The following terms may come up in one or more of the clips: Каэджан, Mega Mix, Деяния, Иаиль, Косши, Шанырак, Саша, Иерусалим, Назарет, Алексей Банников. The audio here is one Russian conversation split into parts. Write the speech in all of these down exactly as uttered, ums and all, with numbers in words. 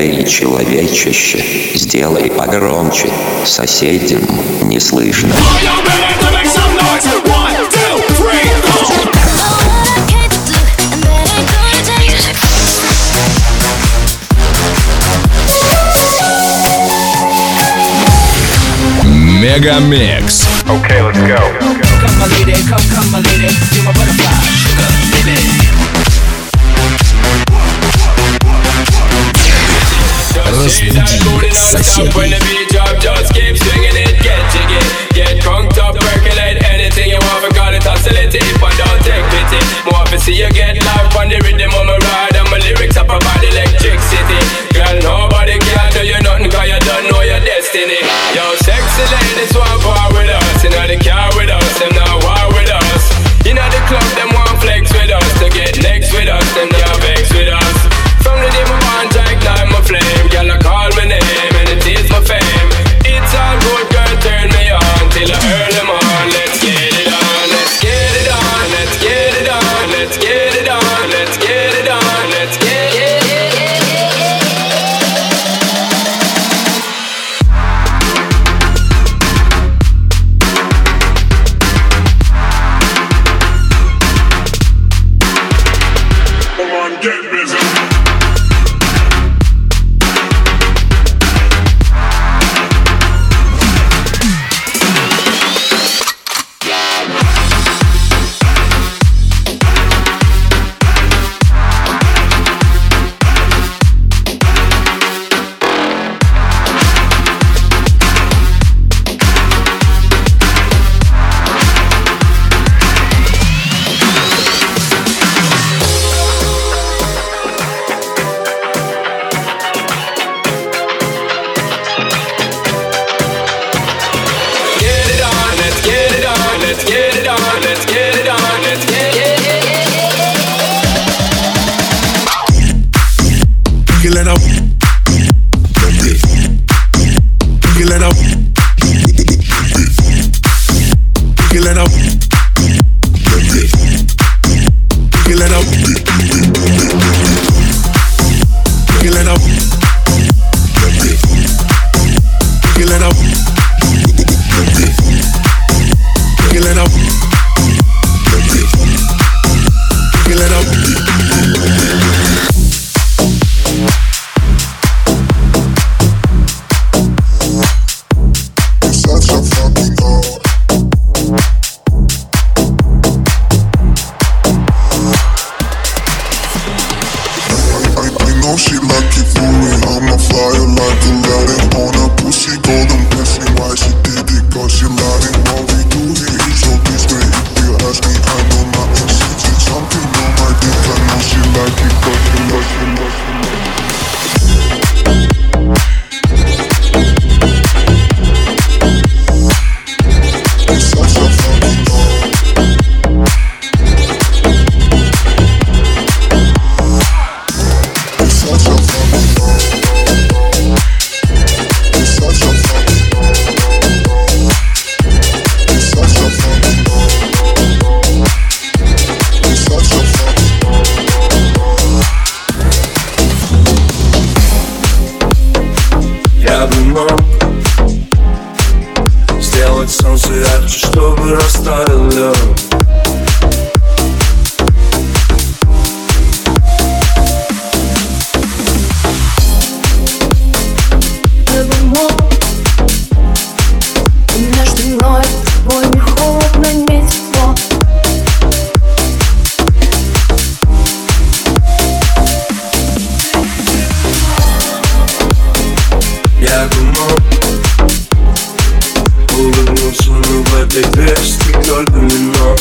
Эй, человечище, сделай погромче, соседям не слышно. Mega Mix. Okay, let's go. Come, my lady, come, come, my lady, you're my butterfly, sugar, baby. Разбудить соседей. When the beat drop, just keep swinging it, get jiggy, get crunked up, percolate anything you want, call it hostility, but don't take pity. More to see you get live on the rhythm of my ride, and my lyrics are provide electricity. Girl, nobody can do you nothing, 'cause you don't know your destiny. Yo, sexy ladies want war with us, you know the car with us, them not war with us. You know the club, them want flex with us, to get next with us, them not vex with us. From the day my bond, I ignite my flame, girl, I call my name and it is my fame. It's all good, girl, turn me on till I earn them on. Let's get it on, let's get it on, let's get it on, let's get it on, let's get it on, let's get it on. Улыбнуться, но в этой песне только вино.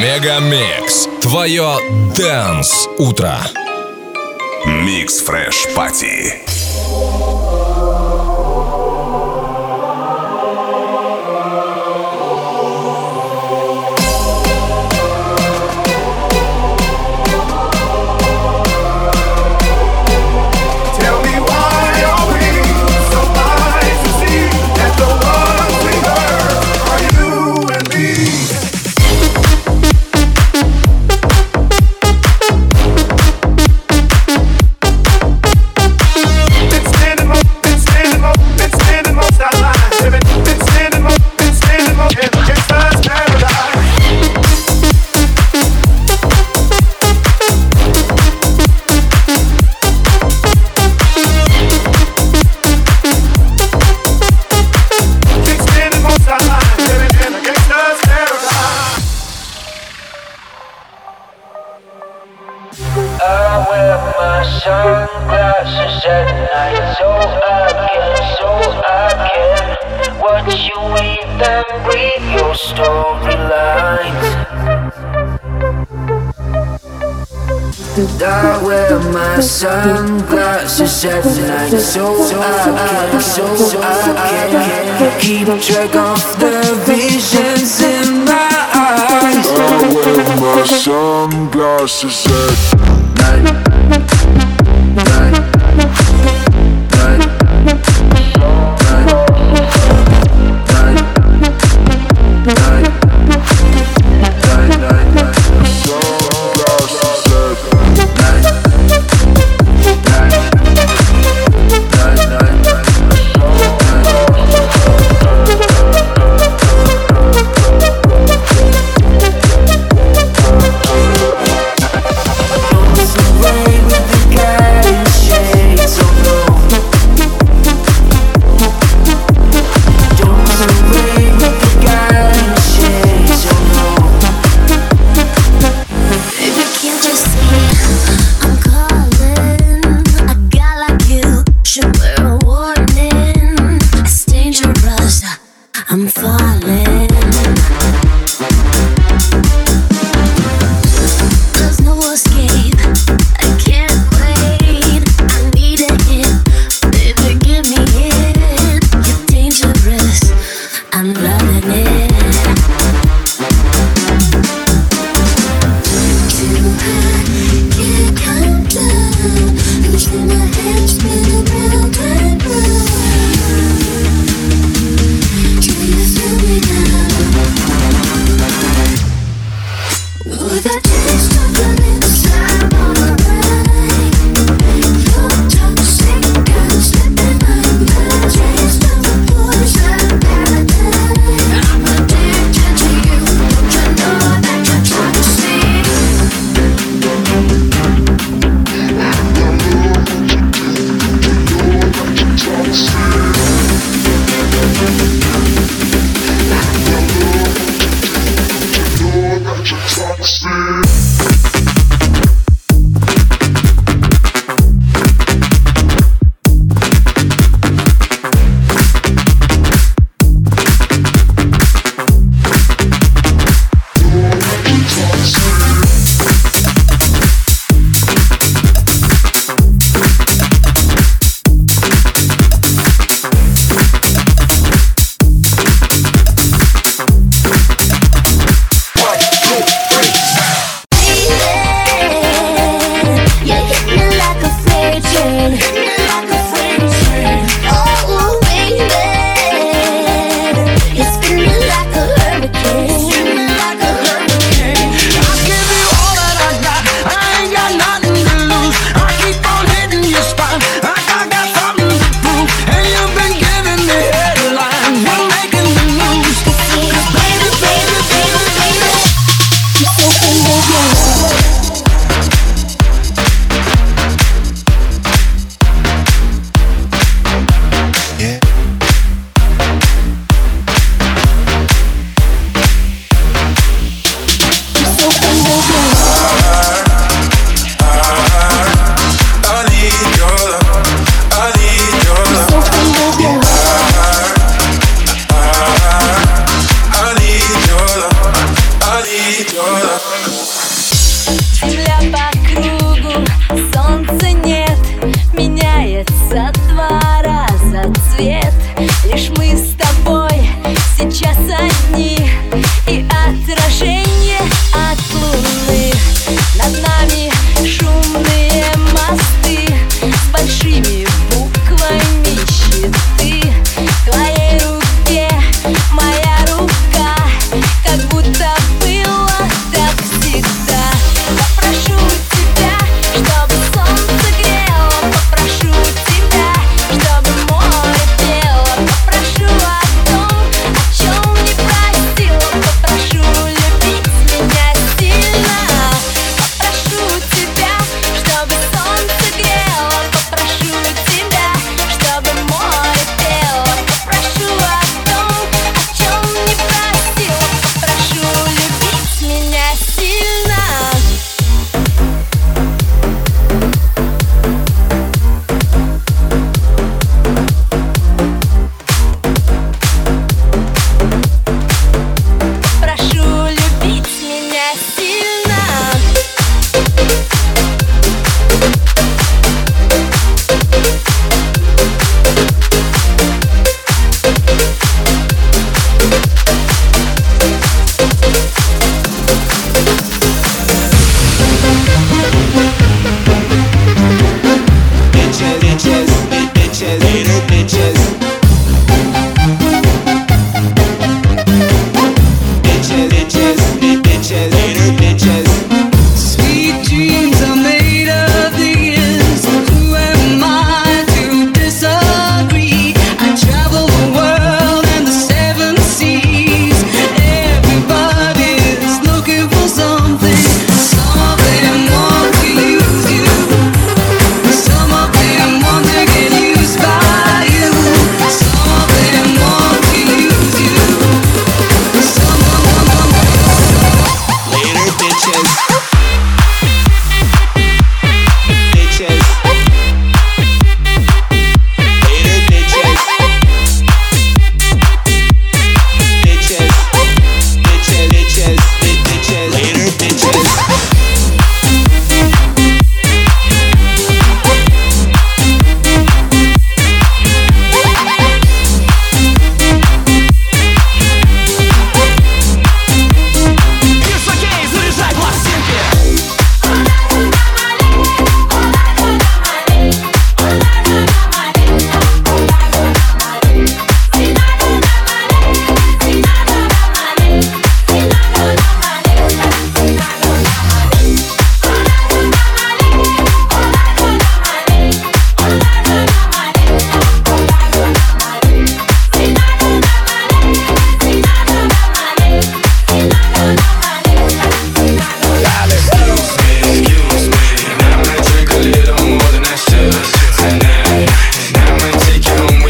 Mega Mix. Твое Dance утро. Mix Fresh Party. I wear my sunglasses at night, so I can, so I can keep track of the visions in my eyes. I wear my sunglasses at night, night, night, night, night, night, night, night. Toxic. Земля по кругу, солнца нет, меняется два раза цвет. Лишь мы с тобой сейчас одни, и отражение от луны. Над нами шумные мосты с большими буквами щиты. В твоей руке моя рука, как будто было так всегда. Попрошу тебя, чтобы солнце грело, попрошу тебя, чтобы море пело, попрошу о том, о чем не просила, попрошу любить меня сильно. Попрошу тебя, чтобы солнце грело, попрошу тебя, чтобы море пело, попрошу о том, о чем не просила, попрошу любить меня сильно. Прошу любить меня сильно. Bitches, bitches, bitches, little bitches. Bitches, bitches, bitches, little bitches. Sweet dreams are made of these. Who am I to disagree? I travel the world and the seven seas. Everybody's looking for something. Some of them want to use you. Some of them want to get used by you. Some of them want to use you. Some of them want to little bitches. Bitches. Little bitches. Bitches. Bitches, bitches, bit- bitches, little bitches. Бьют хоккей, заряжай пластинки. Excuse me, excuse me. I might drink a little more than I should tonight. I might take you home with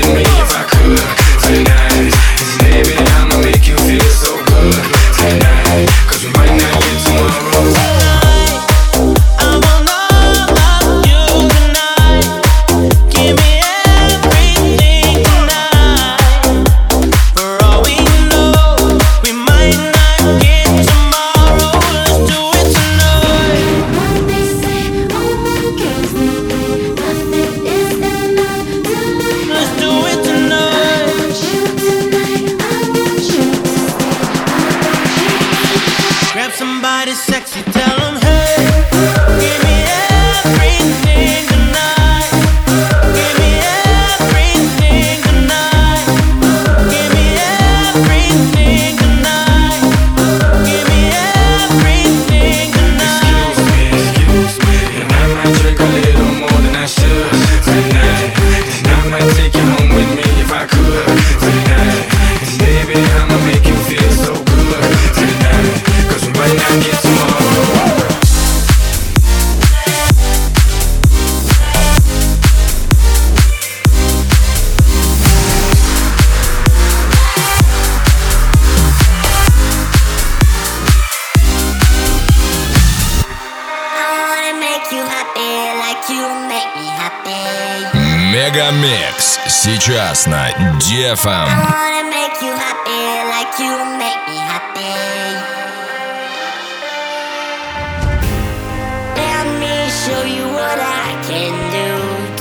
me if I could tonight. Baby, I'ma make you feel so good tonight. 'Cause we might not get tomorrow. Grab somebody sexy, tell them, hey, give me everything tonight. Give me everything tonight. Give me everything tonight. Give me everything tonight. Excuse me, excuse me. And I might drink a little more than I should tonight. And I might take you home with me if I could tonight. And baby, I'ma make you feel so good tonight. 'Cause we might not get tomorrow. I wanna make you happy like you make me happy. Мега Микс сейчас на I Ди Эф Эм. wanna make you happy like you make me happy. you what I can do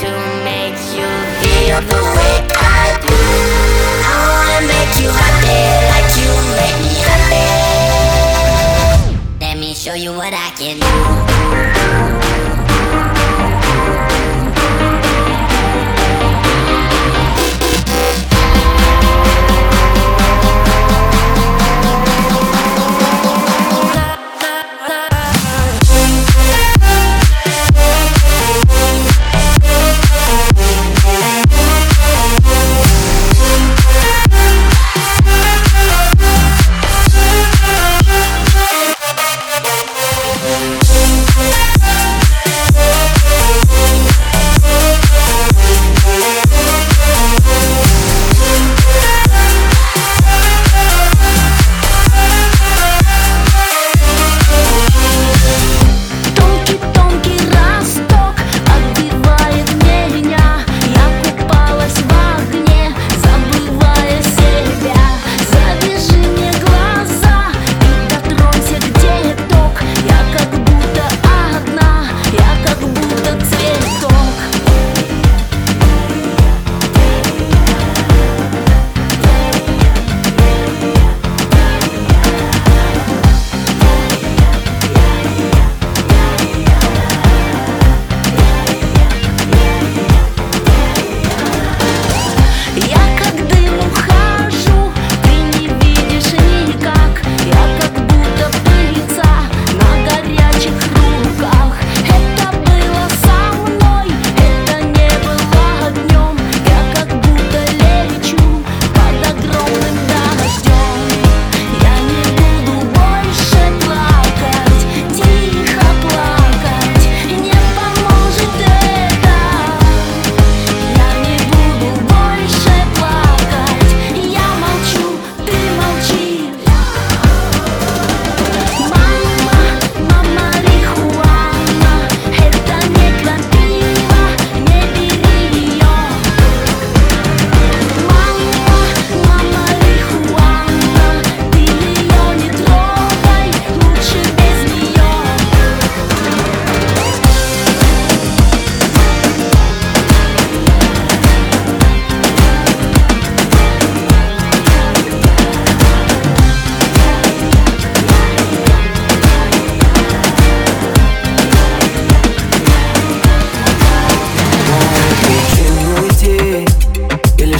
to make you feel the way I do. I wanna make you happy like you make me happy. Let me show you what I can do.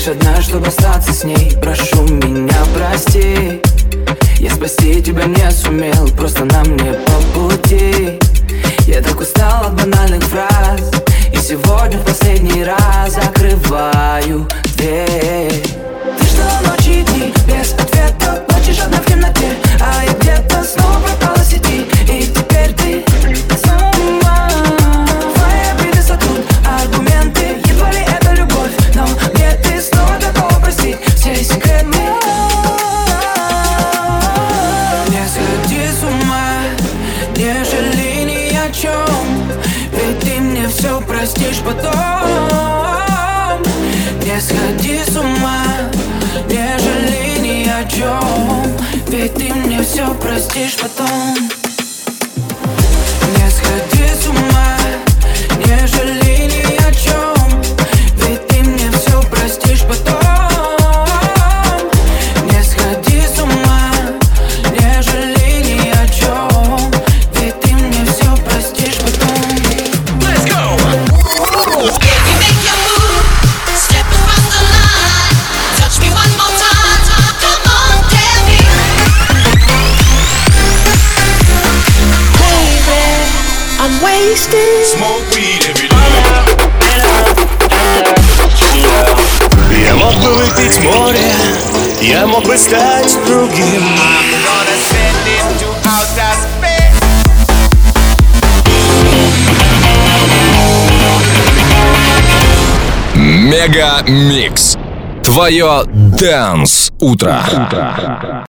Одна, чтобы остаться с ней, прошу меня, прости. Я спасти тебя не сумел, просто нам не по пути. Я так устал от банальных фраз, и сегодня в последний раз закрываю дверь. Ты ждала ночи и дни, без ответа, плачешь одна в темноте, а я где-то снова пропала в сети, и теперь ты сама. Твоя обида сотрут аргументы, едва ли это любовь, но мне ты снова. Все секреты не сходи с ума, не жалей ни о чем, ведь ты мне все простишь потом. Не сходи с ума, не жалей ни о чем, ведь ты мне все простишь потом. Не сходи с ума, не жалей ни о чем, ведь ты мне все простишь потом. Я мог бы стать другим. Мега Микс. Твое Dance утро.